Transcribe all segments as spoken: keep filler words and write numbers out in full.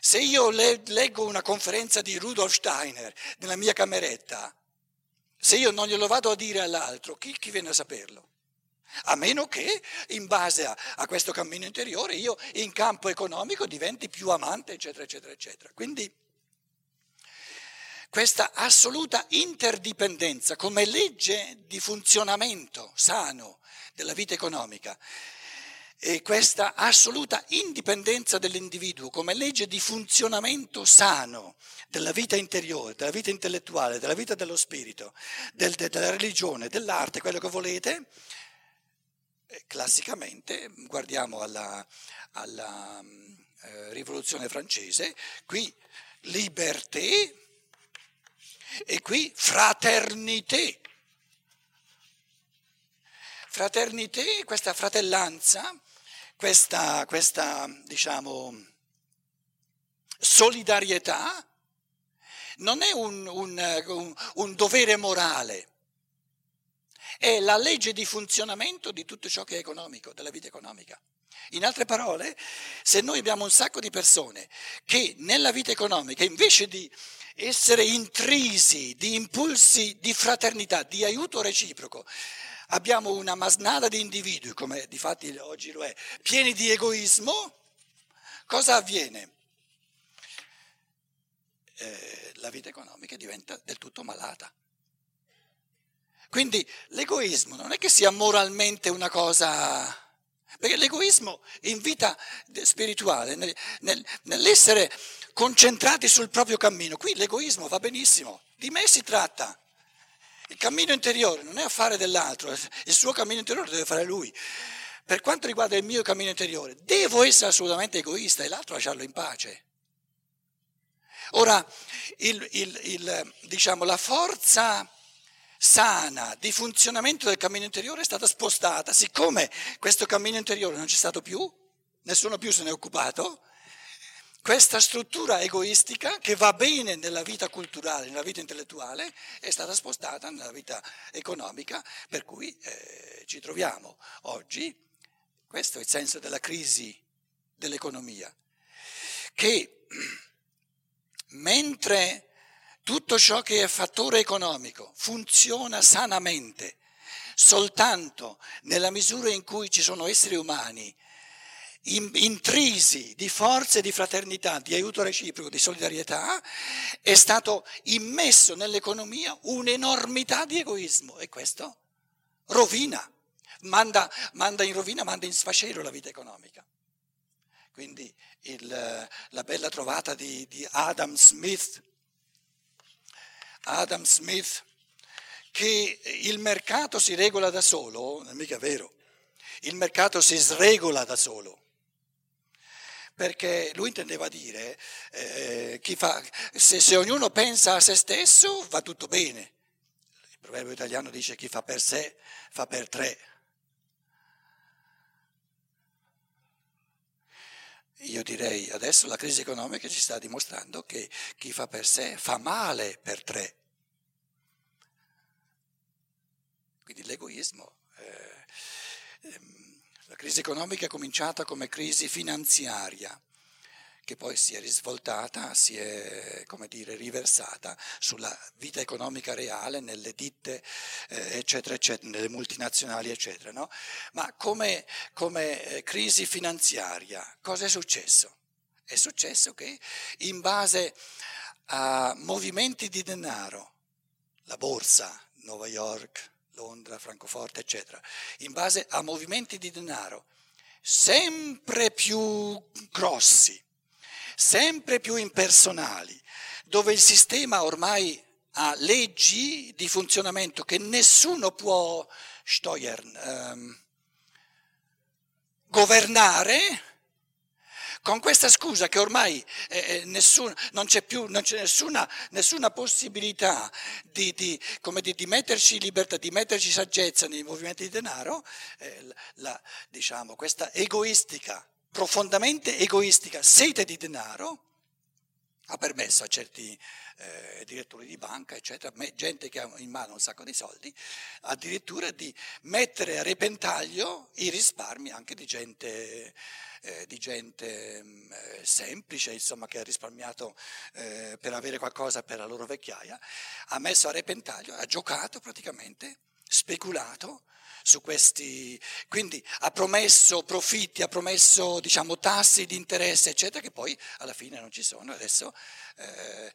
Se io le, leggo una conferenza di Rudolf Steiner nella mia cameretta, se io non glielo vado a dire all'altro, chi, chi viene a saperlo? A meno che, in base a, a questo cammino interiore, io in campo economico diventi più amante, eccetera, eccetera, eccetera. Quindi questa assoluta interdipendenza come legge di funzionamento sano della vita economica e questa assoluta indipendenza dell'individuo come legge di funzionamento sano della vita interiore, della vita intellettuale, della vita dello spirito, del, della religione, dell'arte, quello che volete, classicamente guardiamo alla, alla eh, rivoluzione francese, qui liberté e qui fraternité. Fraternité, questa fratellanza, questa, questa diciamo solidarietà non è un, un, un, un dovere morale, è la legge di funzionamento di tutto ciò che è economico, della vita economica. In altre parole, se noi abbiamo un sacco di persone che nella vita economica, invece di essere intrisi di impulsi di fraternità, di aiuto reciproco, abbiamo una masnada di individui, come difatti oggi lo è, pieni di egoismo, cosa avviene? Eh, la vita economica diventa del tutto malata. Quindi l'egoismo non è che sia moralmente una cosa... Perché l'egoismo in vita spirituale, nel, nel, nell'essere concentrati sul proprio cammino, qui l'egoismo va benissimo, di me si tratta. Il cammino interiore non è affare dell'altro, il suo cammino interiore deve fare lui. Per quanto riguarda il mio cammino interiore, devo essere assolutamente egoista e l'altro lasciarlo in pace. Ora, il, il, il, diciamo, la forza sana di funzionamento del cammino interiore è stata spostata, siccome questo cammino interiore non c'è stato più, nessuno più se ne è occupato, questa struttura egoistica che va bene nella vita culturale, nella vita intellettuale, è stata spostata nella vita economica, per cui eh, ci troviamo oggi, questo è il senso della crisi dell'economia, che mentre tutto ciò che è fattore economico funziona sanamente soltanto nella misura in cui ci sono esseri umani intrisi di forze di fraternità, di aiuto reciproco, di solidarietà, è stato immesso nell'economia un'enormità di egoismo e questo rovina, manda, manda in rovina, manda in sfacelo la vita economica. Quindi il, la bella trovata di, di Adam Smith, Adam Smith, che il mercato si regola da solo, non è mica vero, il mercato si sregola da solo, perché lui intendeva dire eh, chi fa, se, se ognuno pensa a se stesso va tutto bene, il proverbio italiano dice chi fa per sé fa per tre. Io direi adesso la crisi economica ci sta dimostrando che chi fa per sé fa male per tre. Quindi l'egoismo. Eh, ehm, la crisi economica è cominciata come crisi finanziaria, che poi si è risvoltata, si è, come dire, riversata sulla vita economica reale, nelle ditte, eh, eccetera, eccetera, nelle multinazionali, eccetera, no? Ma come, come crisi finanziaria, cosa è successo? È successo che in base a movimenti di denaro, la borsa, New York, Londra, Francoforte, eccetera, in base a movimenti di denaro sempre più grossi, sempre più impersonali, dove il sistema ormai ha leggi di funzionamento che nessuno può steuern, ehm, governare, con questa scusa che ormai eh, nessun, non c'è più non c'è nessuna, nessuna possibilità di, di, come di, di metterci libertà, di metterci saggezza nei movimenti di denaro, eh, la, diciamo, questa egoistica, profondamente egoistica sete di denaro ha permesso a certi eh, direttori di banca, eccetera, gente che ha in mano un sacco di soldi, addirittura di mettere a repentaglio i risparmi anche di gente, eh, di gente mh, semplice, insomma, che ha risparmiato eh, per avere qualcosa per la loro vecchiaia, ha messo a repentaglio, ha giocato praticamente, speculato su questi, quindi ha promesso profitti, ha promesso, diciamo, tassi di interesse, eccetera, che poi alla fine non ci sono. Adesso eh,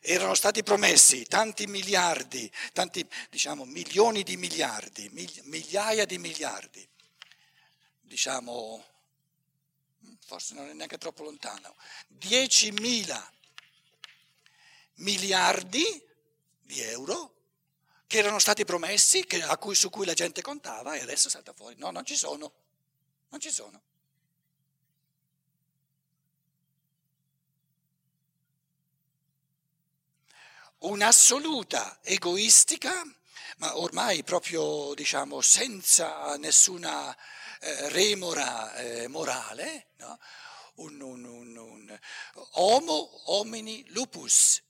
erano stati promessi tanti miliardi, tanti, diciamo, milioni di miliardi, migliaia di miliardi, diciamo, forse non è neanche troppo lontano, diecimila miliardi di euro, che erano stati promessi, che, a cui, su cui la gente contava, e adesso salta fuori. No, non ci sono, non ci sono. Un'assoluta egoistica, ma ormai proprio, diciamo, senza nessuna eh, remora eh, morale, no? un, un, un, un homo homini lupus,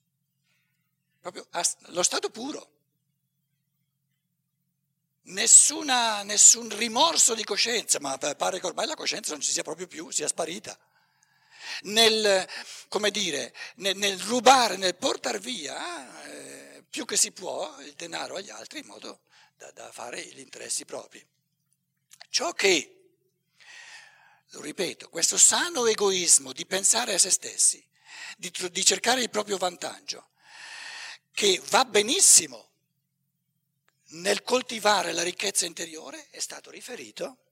proprio lo stato puro. Nessuna, nessun rimorso di coscienza, ma pare che ormai la coscienza non ci sia proprio più, sia sparita. Nel, come dire, nel, nel rubare, nel portar via eh, più che si può il denaro agli altri in modo da, da fare gli interessi propri. Ciò che, lo ripeto, questo sano egoismo di pensare a se stessi, di, di cercare il proprio vantaggio, che va benissimo nel coltivare la ricchezza interiore, è stato riferito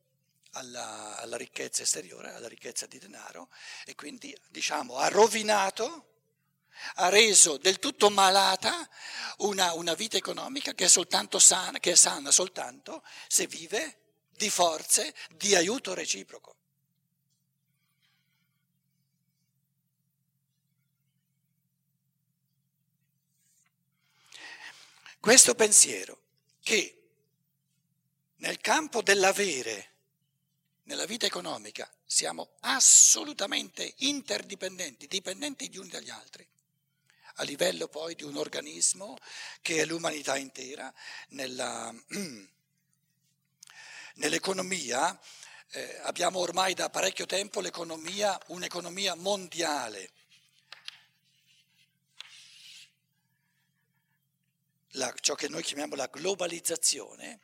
alla, alla ricchezza esteriore, alla ricchezza di denaro, e quindi, diciamo, ha rovinato, ha reso del tutto malata una, una vita economica che è, soltanto sana, che è sana soltanto se vive di forze di aiuto reciproco. Questo pensiero, che nel campo dell'avere, nella vita economica, siamo assolutamente interdipendenti, dipendenti gli uni dagli altri, a livello poi di un organismo che è l'umanità intera. Nella, nell'economia eh, abbiamo ormai da parecchio tempo l'economia, un'economia mondiale. La, ciò che noi chiamiamo la globalizzazione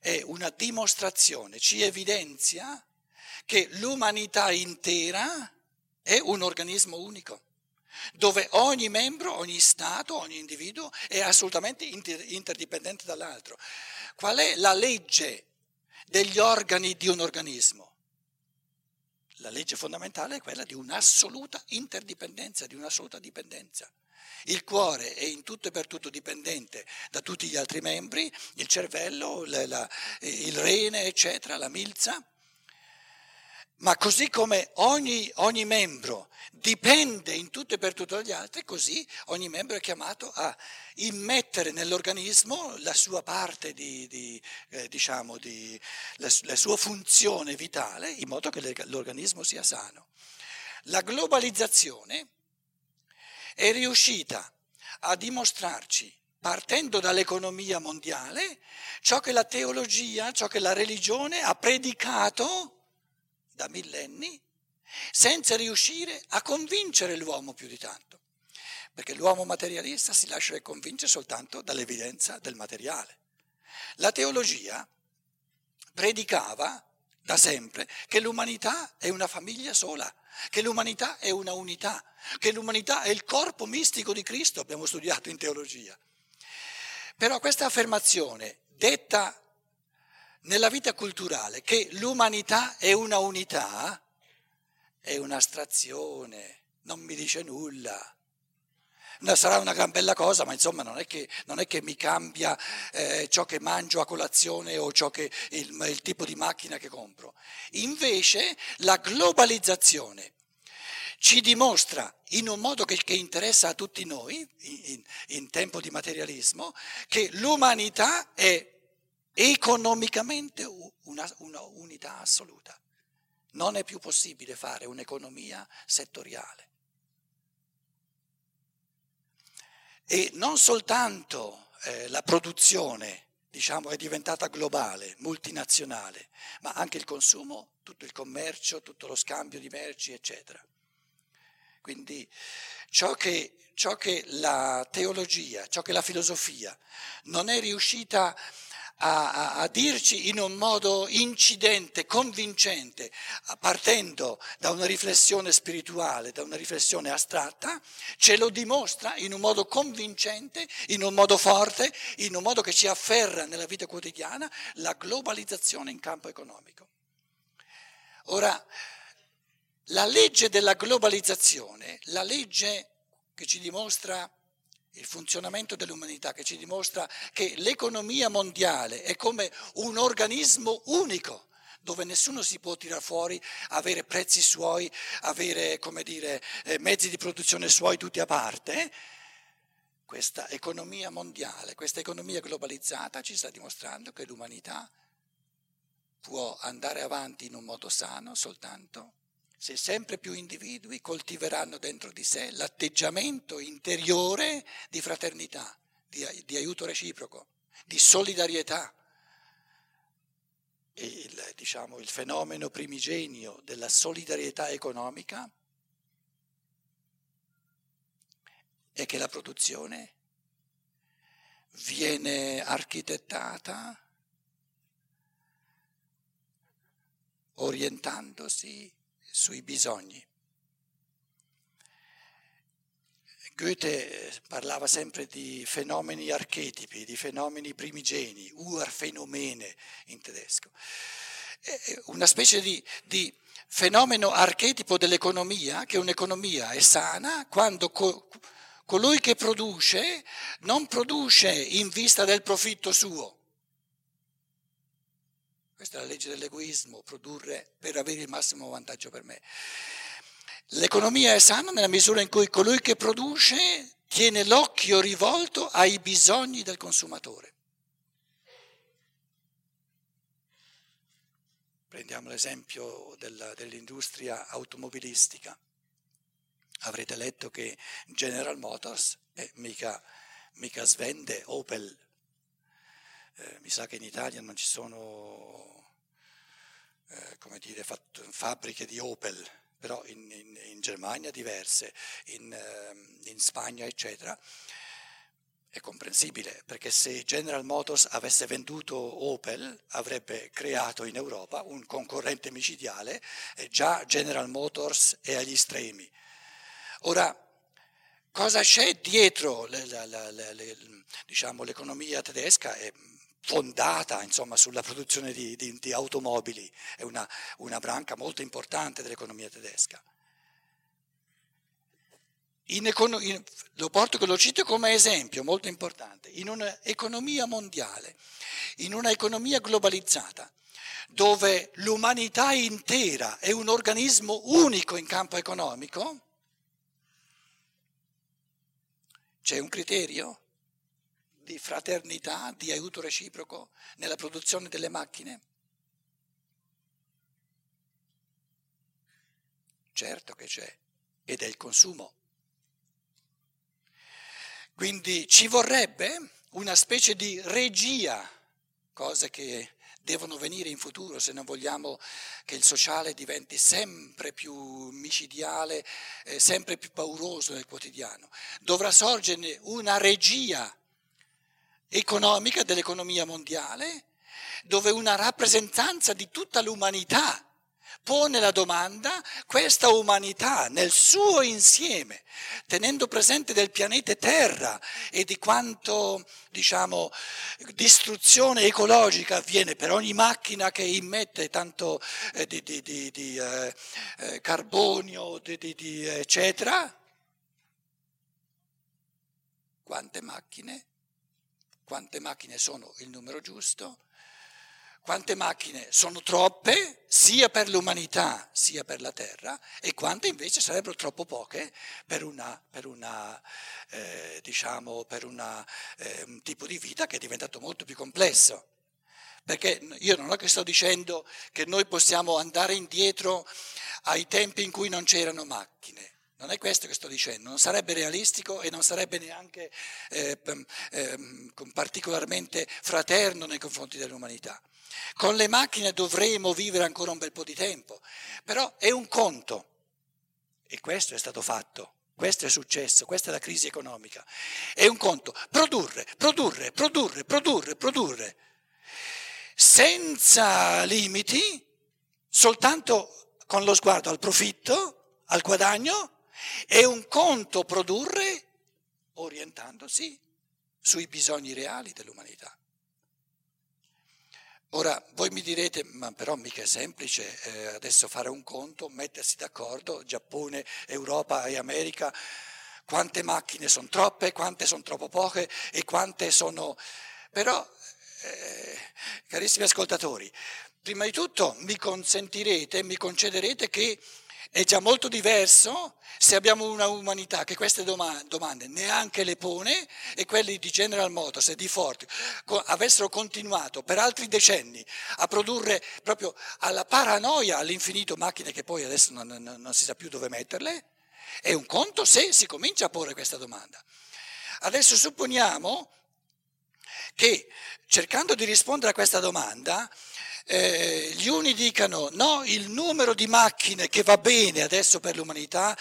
è una dimostrazione, ci evidenzia che l'umanità intera è un organismo unico, dove ogni membro, ogni Stato, ogni individuo è assolutamente interdipendente dall'altro. Qual è la legge degli organi di un organismo? La legge fondamentale è quella di un'assoluta interdipendenza, di un'assoluta dipendenza. Il cuore è in tutto e per tutto dipendente da tutti gli altri membri, il cervello, la, la, il rene, eccetera, la milza, ma così come ogni, ogni membro dipende in tutto e per tutto dagli altri, così ogni membro è chiamato a immettere nell'organismo la sua parte, di, di, eh, diciamo, di, la, la sua funzione vitale, in modo che l'organismo sia sano. La globalizzazione è riuscita a dimostrarci, partendo dall'economia mondiale, ciò che la teologia, ciò che la religione ha predicato da millenni, senza riuscire a convincere l'uomo più di tanto, perché l'uomo materialista si lascia convincere soltanto dall'evidenza del materiale. La teologia predicava da sempre che l'umanità è una famiglia sola, che l'umanità è una unità, che l'umanità è il corpo mistico di Cristo, abbiamo studiato in teologia. Però questa affermazione detta nella vita culturale, che l'umanità è una unità, è un'astrazione, non mi dice nulla. Sarà una gran bella cosa, ma insomma non è che, non è che mi cambia eh, ciò che mangio a colazione o ciò che, il, il tipo di macchina che compro. Invece la globalizzazione ci dimostra, in un modo che, che interessa a tutti noi, in, in, in tempo di materialismo, che l'umanità è economicamente una, una unità assoluta. Non è più possibile fare un'economia settoriale. E non soltanto eh, la produzione, diciamo, è diventata globale, multinazionale, ma anche il consumo, tutto il commercio, tutto lo scambio di merci, eccetera. Quindi ciò che, ciò che la teologia, ciò che la filosofia non è riuscita a, a, a dirci in un modo incidente, convincente, partendo da una riflessione spirituale, da una riflessione astratta, ce lo dimostra in un modo convincente, in un modo forte, in un modo che ci afferra nella vita quotidiana la globalizzazione in campo economico. Ora, la legge della globalizzazione, la legge che ci dimostra il funzionamento dell'umanità, che ci dimostra che l'economia mondiale è come un organismo unico, dove nessuno si può tirare fuori, avere prezzi suoi, avere, come dire, mezzi di produzione suoi tutti a parte. Questa economia mondiale, questa economia globalizzata ci sta dimostrando che l'umanità può andare avanti in un modo sano soltanto se sempre più individui coltiveranno dentro di sé l'atteggiamento interiore di fraternità, di, di aiuto reciproco, di solidarietà. E il, diciamo, il fenomeno primigenio della solidarietà economica è che la produzione viene architettata orientandosi sui bisogni. Goethe parlava sempre di fenomeni archetipi, di fenomeni primigeni, Urphänomene in tedesco. Una specie di, di fenomeno archetipo dell'economia, che un'economia è sana quando co- colui che produce non produce in vista del profitto suo. Questa è la legge dell'egoismo, produrre per avere il massimo vantaggio per me. L'economia è sana nella misura in cui colui che produce tiene l'occhio rivolto ai bisogni del consumatore. Prendiamo l'esempio della, dell'industria automobilistica. Avrete letto che General Motors eh, mica, mica svende Opel. Eh, mi sa che in Italia non ci sono eh, come dire, fatt- fabbriche di Opel, però in, in, in Germania diverse, in, eh, in Spagna eccetera. È comprensibile, perché se General Motors avesse venduto Opel avrebbe creato in Europa un concorrente micidiale, e già General Motors è agli estremi. Ora, cosa c'è dietro le, la, la, le, diciamo, l'economia tedesca? È fondata, insomma, sulla produzione di, di, di automobili, è una, una branca molto importante dell'economia tedesca. In econo, in, lo porto, che lo cito come esempio molto importante. In un'economia mondiale, in un'economia globalizzata, dove l'umanità intera è un organismo unico in campo economico, c'è un criterio di fraternità, di aiuto reciproco nella produzione delle macchine? Certo che c'è, ed è il consumo. Quindi ci vorrebbe una specie di regia, cose che devono venire in futuro se non vogliamo che il sociale diventi sempre più micidiale, eh, sempre più pauroso nel quotidiano. Dovrà sorgere una regia economica dell'economia mondiale, dove una rappresentanza di tutta l'umanità pone la domanda: questa umanità nel suo insieme, tenendo presente del pianeta Terra e di quanto, diciamo, distruzione ecologica avviene per ogni macchina che immette tanto eh, di, di, di, di eh, eh, carbonio, di, di, di, eccetera, quante macchine? Quante macchine sono il numero giusto, quante macchine sono troppe sia per l'umanità sia per la Terra, e quante invece sarebbero troppo poche per, una, per, una, eh, diciamo, per una, eh, un tipo di vita che è diventato molto più complesso. Perché io non è che sto dicendo che noi possiamo andare indietro ai tempi in cui non c'erano macchine, Non è questo che sto dicendo, non sarebbe realistico e non sarebbe neanche eh, eh, particolarmente fraterno nei confronti dell'umanità. Con le macchine dovremo vivere ancora un bel po' di tempo, però è un conto, e questo è stato fatto, questo è successo, questa è la crisi economica, è un conto, produrre, produrre, produrre, produrre, produrre, senza limiti, soltanto con lo sguardo al profitto, al guadagno. È un conto produrre orientandosi sui bisogni reali dell'umanità. Ora, voi mi direte, ma però mica è semplice eh, adesso fare un conto, mettersi d'accordo, Giappone, Europa e America, quante macchine sono troppe, quante sono troppo poche e quante sono... Però, eh, carissimi ascoltatori, prima di tutto mi consentirete, mi concederete che è già molto diverso se abbiamo una umanità che queste domande neanche le pone e quelli di General Motors e di Ford avessero continuato per altri decenni a produrre proprio alla paranoia all'infinito macchine che poi adesso non, non, non si sa più dove metterle. È un conto se si comincia a porre questa domanda. Adesso supponiamo che cercando di rispondere a questa domanda Eh, gli uni dicano no, il numero di macchine che va bene adesso per l'umanità,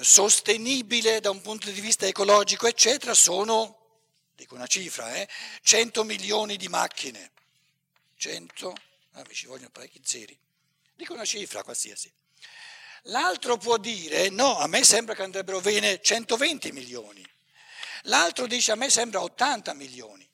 sostenibile da un punto di vista ecologico eccetera, sono, dico una cifra, eh, cento milioni di macchine, cento, ah, mi ci vogliono parecchi zeri, dico una cifra qualsiasi. L'altro può dire no, a me sembra che andrebbero bene centoventi milioni, l'altro dice a me sembra ottanta milioni.